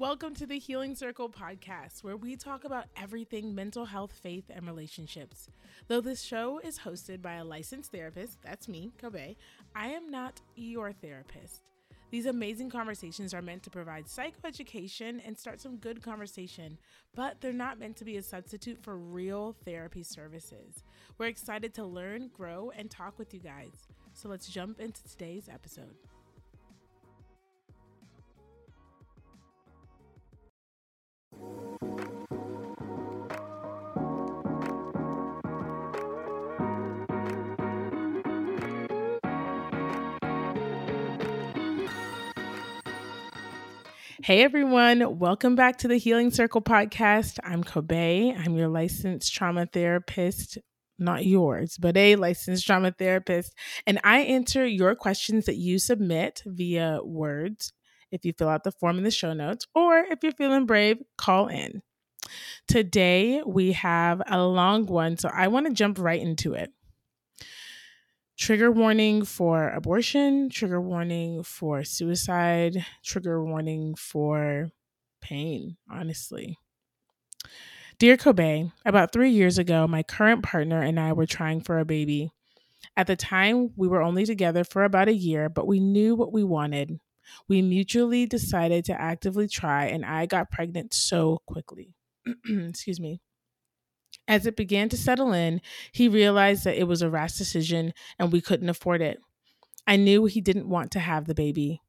Welcome to the Healing Circle Podcast, where we talk about everything mental health, faith, and relationships. Though this show is hosted by a licensed therapist, that's me, Kobe, I am not your therapist. These amazing conversations are meant to provide psychoeducation and start some good conversation, but they're not meant to be a substitute for real therapy services. We're excited to learn, grow, and talk with you guys. So let's jump into today's episode. Hey everyone, welcome back to the Healing Circle Podcast. I'm Kobe. I'm your licensed trauma therapist, not yours, but a licensed trauma therapist. And I answer your questions that you submit via words if you fill out the form in the show notes, or if you're feeling brave, call in. Today we have a long one, so I want to jump right into it. Trigger warning for abortion, trigger warning for suicide, trigger warning for pain, honestly. Dear Kobe, about 3 years ago, my current partner and I were trying for a baby. At the time, we were only together for about a year, but we knew what we wanted. We mutually decided to actively try, and I got pregnant so quickly. Excuse me. As it began to settle in, he realized that it was a rash decision and we couldn't afford it. I knew he didn't want to have the baby.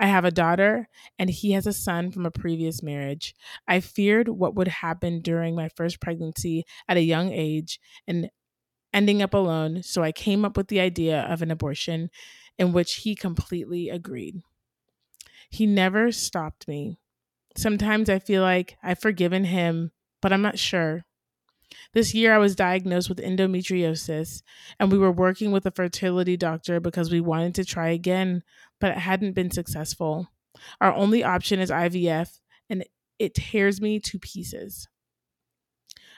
I have a daughter and he has a son from a previous marriage. I feared what would happen during my first pregnancy at a young age and ending up alone, so I came up with the idea of an abortion, in which he completely agreed. He never stopped me. Sometimes I feel like I've forgiven him, but I'm not sure. This year, I was diagnosed with endometriosis, and we were working with a fertility doctor because we wanted to try again, but it hadn't been successful. Our only option is IVF, and it tears me to pieces.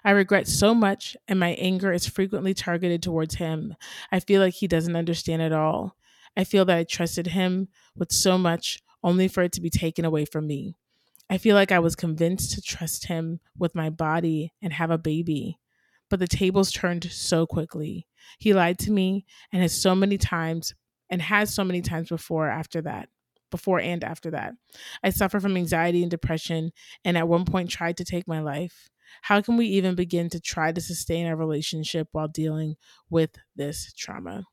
I regret so much, and my anger is frequently targeted towards him. I feel like he doesn't understand at all. I feel that I trusted him with so much, only for it to be taken away from me. I feel like I was convinced to trust him with my body and have a baby, but the tables turned so quickly. He lied to me and has so many times before and after that. I suffer from anxiety and depression, and at one point tried to take my life. How can we even begin to try to sustain our relationship while dealing with this trauma?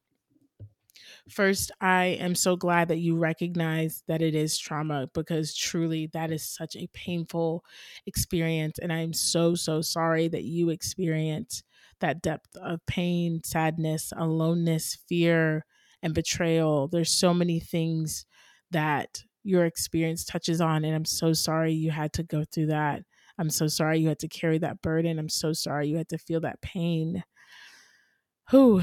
First, I am so glad that you recognize that it is trauma, because truly that is such a painful experience. And I'm so, so sorry that you experience that depth of pain, sadness, aloneness, fear, and betrayal. There's so many things that your experience touches on. And I'm so sorry you had to go through that. I'm so sorry you had to carry that burden. I'm so sorry you had to feel that pain. Whew.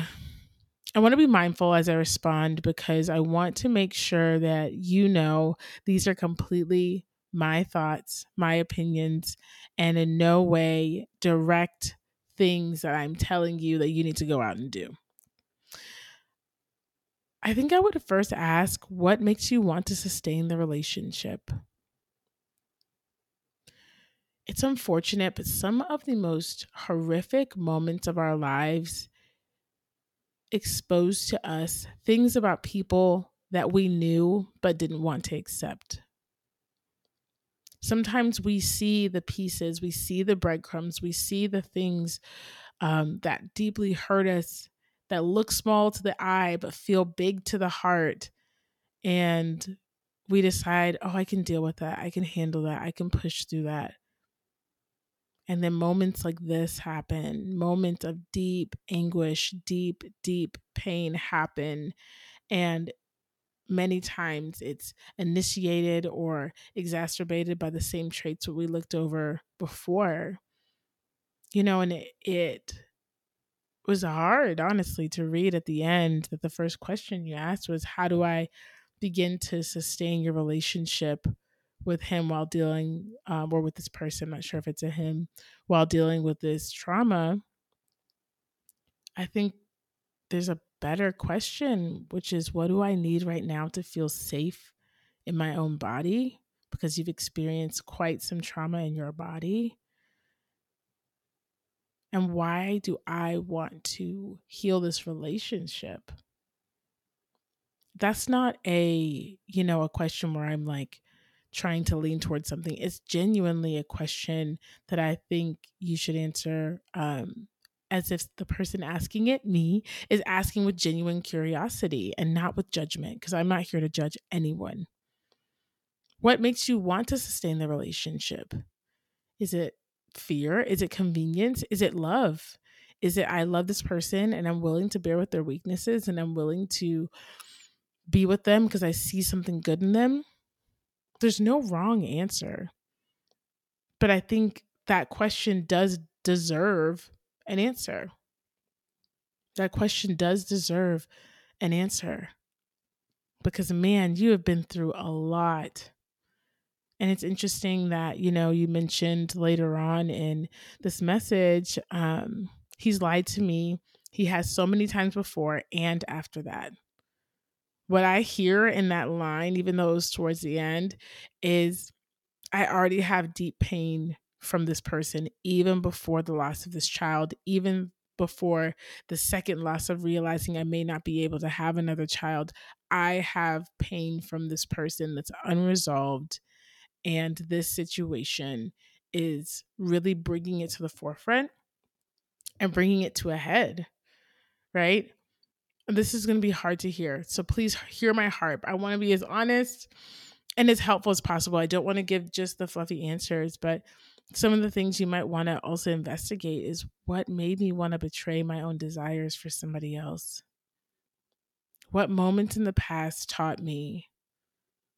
I want to be mindful as I respond, because I want to make sure that you know these are completely my thoughts, my opinions, and in no way direct things that I'm telling you that you need to go out and do. I think I would first ask, what makes you want to sustain the relationship? It's unfortunate, but some of the most horrific moments of our lives exposed to us things about people that we knew but didn't want to accept. Sometimes we see the pieces, we see the breadcrumbs, we see the things that deeply hurt us, that look small to the eye but feel big to the heart. And we decide, oh, I can deal with that. I can handle that. I can push through that. And then moments like this happen, moments of deep anguish, deep, deep pain happen. And many times it's initiated or exacerbated by the same traits that we looked over before. You know, and it was hard, honestly, to read at the end that the first question you asked was, how do I begin to sustain your relationship with him while dealing, or with this person, not sure if it's a him, while dealing with this trauma? I think there's a better question, which is, what do I need right now to feel safe in my own body, because you've experienced quite some trauma in your body. And why do I want to heal this relationship? That's not a, you know, a question where I'm like trying to lean towards something. It's genuinely a question that I think you should answer as if the person asking it, me, is asking with genuine curiosity and not with judgment, because I'm not here to judge anyone. What makes you want to sustain the relationship? Is it fear? Is it convenience? Is it love? Is it I love this person and I'm willing to bear with their weaknesses and I'm willing to be with them because I see something good in them? There's no wrong answer. But I think that question does deserve an answer. That question does deserve an answer. Because, man, you have been through a lot. And it's interesting that, you know, you mentioned later on in this message, he's lied to me. He has so many times before and after that. What I hear in that line, even though it was towards the end, is I already have deep pain from this person, even before the loss of this child, even before the second loss of realizing I may not be able to have another child. I have pain from this person that's unresolved. And this situation is really bringing it to the forefront and bringing it to a head, right? This is going to be hard to hear. So please hear my heart. I want to be as honest and as helpful as possible. I don't want to give just the fluffy answers, but some of the things you might want to also investigate is what made me want to betray my own desires for somebody else? What moments in the past taught me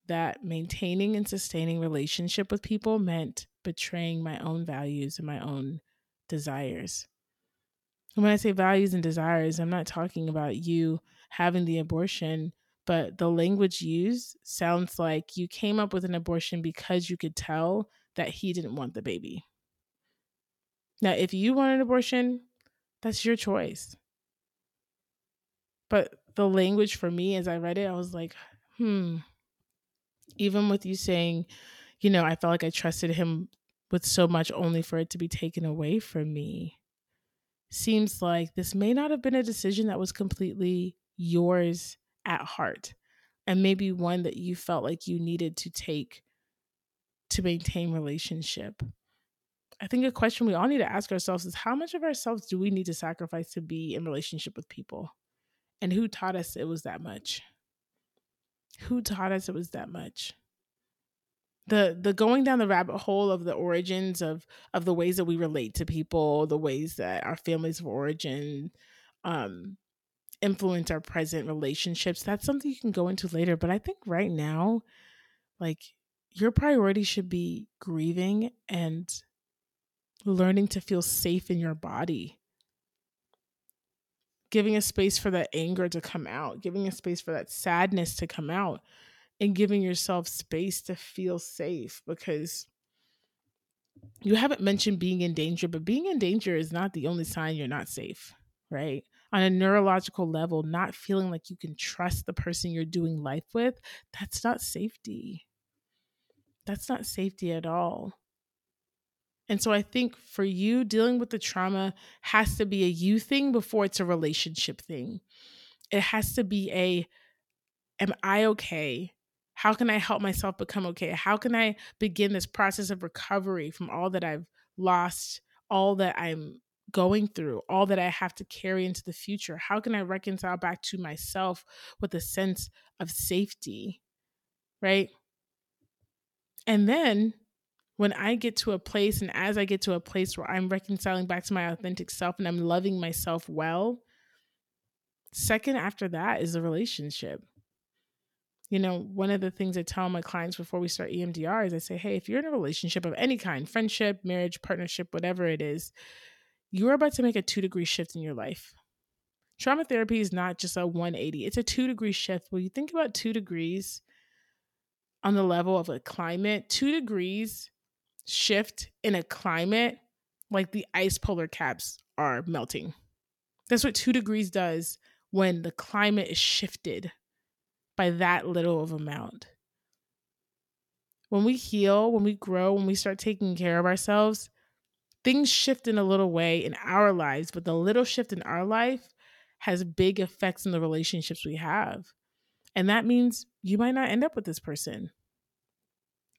that maintaining and sustaining relationship with people meant betraying my own values and my own desires? And when I say values and desires, I'm not talking about you having the abortion, but the language used sounds like you came up with an abortion because you could tell that he didn't want the baby. Now, if you want an abortion, that's your choice. But the language for me, as I read it, I was like, even with you saying, you know, I felt like I trusted him with so much only for it to be taken away from me. Seems like this may not have been a decision that was completely yours at heart, and maybe one that you felt like you needed to take to maintain relationship. I think a question we all need to ask ourselves is how much of ourselves do we need to sacrifice to be in relationship with people? And who taught us it was that much? Who taught us it was that much? The going down the rabbit hole of the origins of the ways that we relate to people, the ways that our families of origin influence our present relationships, that's something you can go into later. But I think right now, like, your priority should be grieving and learning to feel safe in your body. Giving a space for that anger to come out, giving a space for that sadness to come out, and giving yourself space to feel safe, because you haven't mentioned being in danger, but being in danger is not the only sign you're not safe, right? On a neurological level, not feeling like you can trust the person you're doing life with, that's not safety. That's not safety at all. And so I think for you, dealing with the trauma has to be a you thing before it's a relationship thing. It has to be am I okay? How can I help myself become okay? How can I begin this process of recovery from all that I've lost, all that I'm going through, all that I have to carry into the future? How can I reconcile back to myself with a sense of safety, right? And then when I get to a place, and as I get to a place where I'm reconciling back to my authentic self and I'm loving myself well, second after that is a relationship. You know, one of the things I tell my clients before we start EMDR is I say, hey, if you're in a relationship of any kind, friendship, marriage, partnership, whatever it is, you're about to make a 2-degree shift in your life. Trauma therapy is not just a 180. It's a 2-degree shift. When you think about 2 degrees on the level of a climate, 2 degrees shift in a climate, like the ice polar caps are melting. That's what 2 degrees does when the climate is shifted by that little of amount. when we heal, when we grow, when we start taking care of ourselves, things shift in a little way in our lives, but the little shift in our life has big effects in the relationships we have. And that means you might not end up with this person.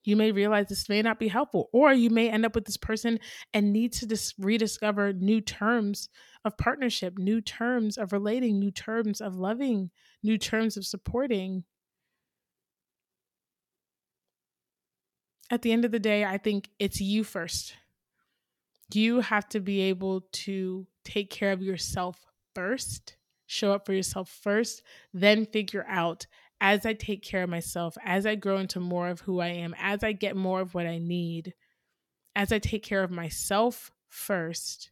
You may realize this may not be helpful, or you may end up with this person and need to rediscover new terms of partnership, new terms of relating, new terms of loving, new terms of supporting. At the end of the day, I think it's you first. You have to be able to take care of yourself first, show up for yourself first, then figure out, as I take care of myself, as I grow into more of who I am, as I get more of what I need, as I take care of myself first,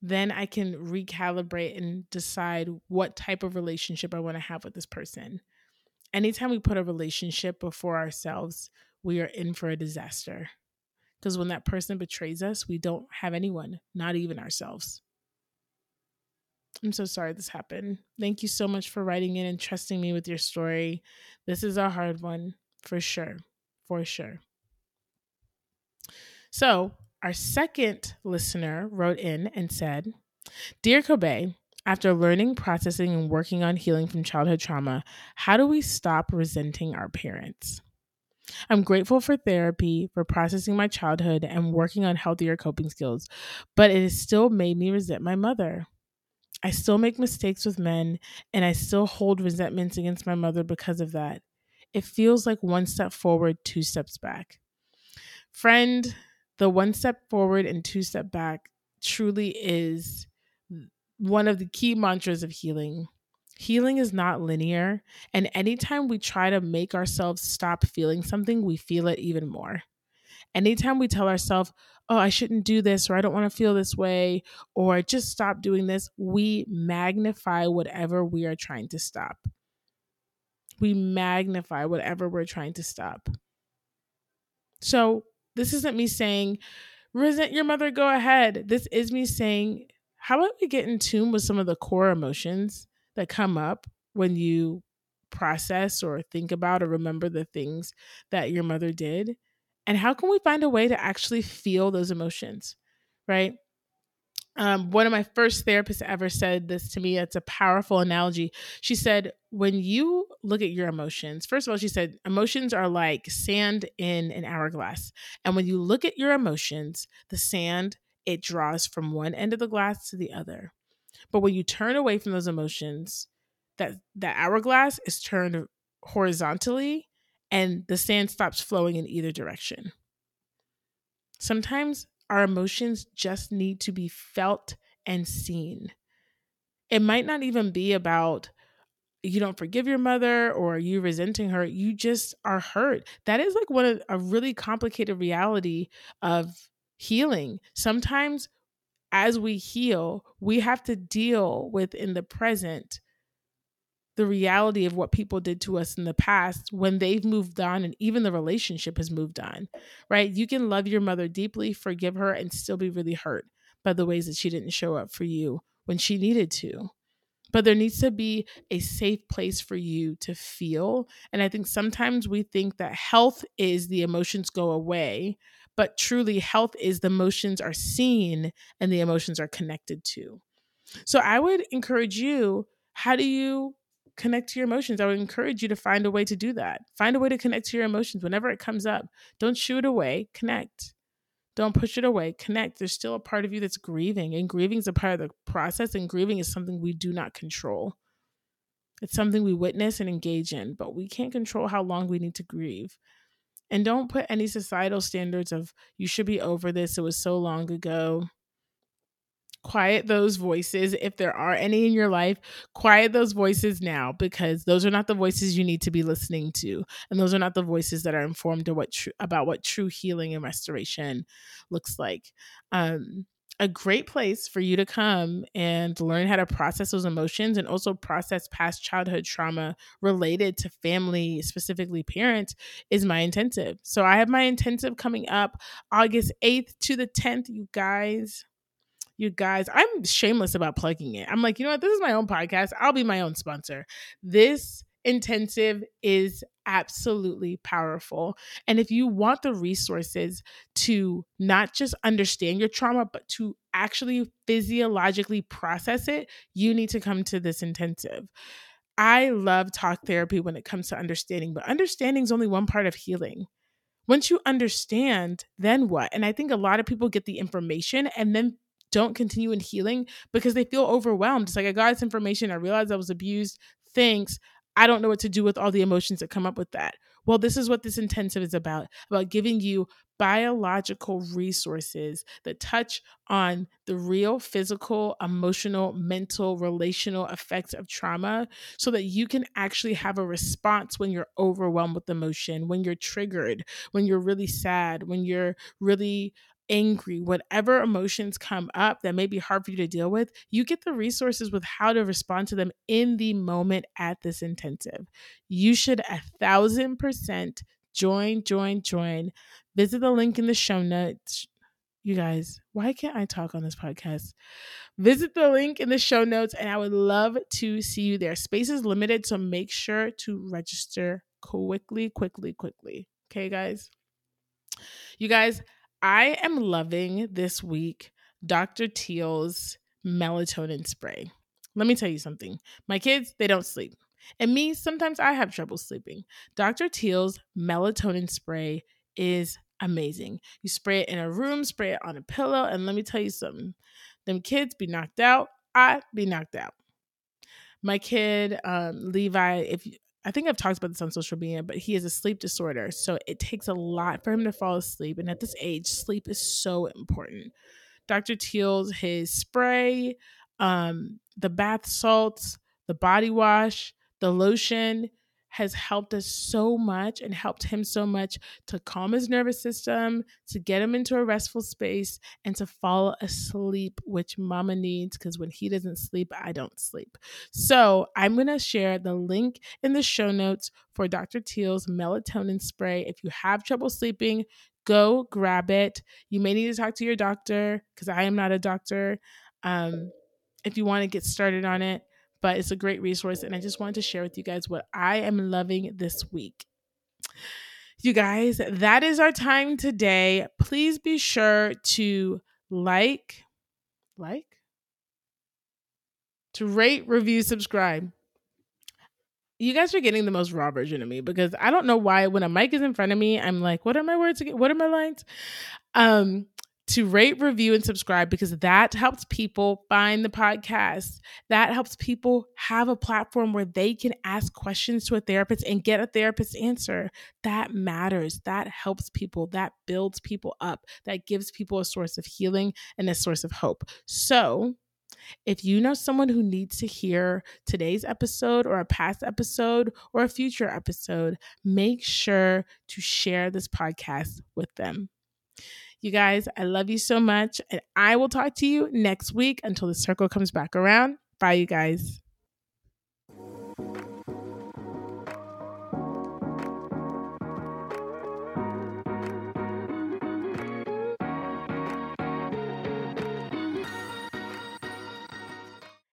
then I can recalibrate and decide what type of relationship I want to have with this person. Anytime we put a relationship before ourselves, we are in for a disaster. Because when that person betrays us, we don't have anyone, not even ourselves. I'm so sorry this happened. Thank you so much for writing in and trusting me with your story. This is a hard one, for sure, for sure. So our second listener wrote in and said, "Dear Kobe, after learning, processing, and working on healing from childhood trauma, how do we stop resenting our parents? I'm grateful for therapy, for processing my childhood, and working on healthier coping skills, but it has still made me resent my mother. I still make mistakes with men, and I still hold resentments against my mother because of that. It feels like one step forward, two steps back." Friend, the one step forward and two step back truly is one of the key mantras of healing. Healing is not linear, and anytime we try to make ourselves stop feeling something, we feel it even more. Anytime we tell ourselves, oh, I shouldn't do this, or I don't want to feel this way, or just stop doing this, we magnify whatever we are trying to stop. We magnify whatever we're trying to stop. So this isn't me saying, resent your mother, go ahead. This is me saying, how about we get in tune with some of the core emotions that come up when you process or think about or remember the things that your mother did? And how can we find a way to actually feel those emotions, right? One of my first therapists ever said this to me. It's a powerful analogy. She said, when you look at your emotions, first of all, she said, emotions are like sand in an hourglass. And when you look at your emotions, the sand, it draws from one end of the glass to the other. But when you turn away from those emotions, that hourglass is turned horizontally and the sand stops flowing in either direction. Sometimes our emotions just need to be felt and seen. It might not even be about you don't forgive your mother or you resenting her. You just are hurt. That is like one of a really complicated reality of healing. Sometimes as we heal, we have to deal with in the present the reality of what people did to us in the past when they've moved on and even the relationship has moved on, right? You can love your mother deeply, forgive her, and still be really hurt by the ways that she didn't show up for you when she needed to. But there needs to be a safe place for you to feel. And I think sometimes we think that health is the emotions go away, but truly health is the emotions are seen and the emotions are connected to. So I would encourage you, how do you connect to your emotions? I would encourage you to find a way to do that. Find a way to connect to your emotions whenever it comes up. Don't shoo it away, connect. Don't push it away, connect. There's still a part of you that's grieving, and grieving is a part of the process, and grieving is something we do not control. It's something we witness and engage in, but we can't control how long we need to grieve. And don't put any societal standards of you should be over this, it was so long ago. Quiet those voices. If there are any in your life, quiet those voices now, because those are not the voices you need to be listening to. And those are not the voices that are informed of about what true healing and restoration looks like. A great place for you to come and learn how to process those emotions and also process past childhood trauma related to family, specifically parents, is my intensive. So I have my intensive coming up August 8th to the 10th, you guys. You guys, I'm shameless about plugging it. I'm like, you know what? This is my own podcast. I'll be my own sponsor. This intensive is absolutely powerful. And if you want the resources to not just understand your trauma, but to actually physiologically process it, you need to come to this intensive. I love talk therapy when it comes to understanding, but understanding is only one part of healing. Once you understand, then what? And I think a lot of people get the information and then don't continue in healing because they feel overwhelmed. It's like, I got this information. I realized I was abused. Thanks. I don't know what to do with all the emotions that come up with that. Well, this is what this intensive is about giving you biological resources that touch on the real physical, emotional, mental, relational effects of trauma so that you can actually have a response when you're overwhelmed with emotion, when you're triggered, when you're really sad, when you're really angry, whatever emotions come up that may be hard for you to deal with, you get the resources with how to respond to them in the moment at this intensive. You should 1,000% join. Visit the link in the show notes. You guys, why can't I talk on this podcast? Visit the link in the show notes and I would love to see you there. Space is limited, so make sure to register quickly. Okay, guys? You guys, I am loving this week Dr. Teal's melatonin spray. Let me tell you something. My kids, they don't sleep. And me, sometimes I have trouble sleeping. Dr. Teal's melatonin spray is amazing. You spray it in a room, spray it on a pillow, and let me tell you something. Them kids be knocked out. I be knocked out. My kid, Levi, I think I've talked about this on social media, but he has a sleep disorder. So it takes a lot for him to fall asleep. And at this age, sleep is so important. Dr. Teal's, his spray, the bath salts, the body wash, the lotion has helped us so much and helped him so much to calm his nervous system, to get him into a restful space, and to fall asleep, which mama needs, because when he doesn't sleep, I don't sleep. So I'm going to share the link in the show notes for Dr. Teal's melatonin spray. If you have trouble sleeping, go grab it. You may need to talk to your doctor because I am not a doctor if you want to get started on it. But it's a great resource, and I just wanted to share with you guys what I am loving this week. You guys, that is our time today. Please be sure to to rate, review, subscribe. You guys are getting the most raw version of me because I don't know why when a mic is in front of me, I'm like, what are my words again? What are my lines? To rate, review, and subscribe because that helps people find the podcast. That helps people have a platform where they can ask questions to a therapist and get a therapist's answer. That matters. That helps people. That builds people up. That gives people a source of healing and a source of hope. So if you know someone who needs to hear today's episode or a past episode or a future episode, make sure to share this podcast with them. You guys, I love you so much, and I will talk to you next week until the circle comes back around. Bye, you guys.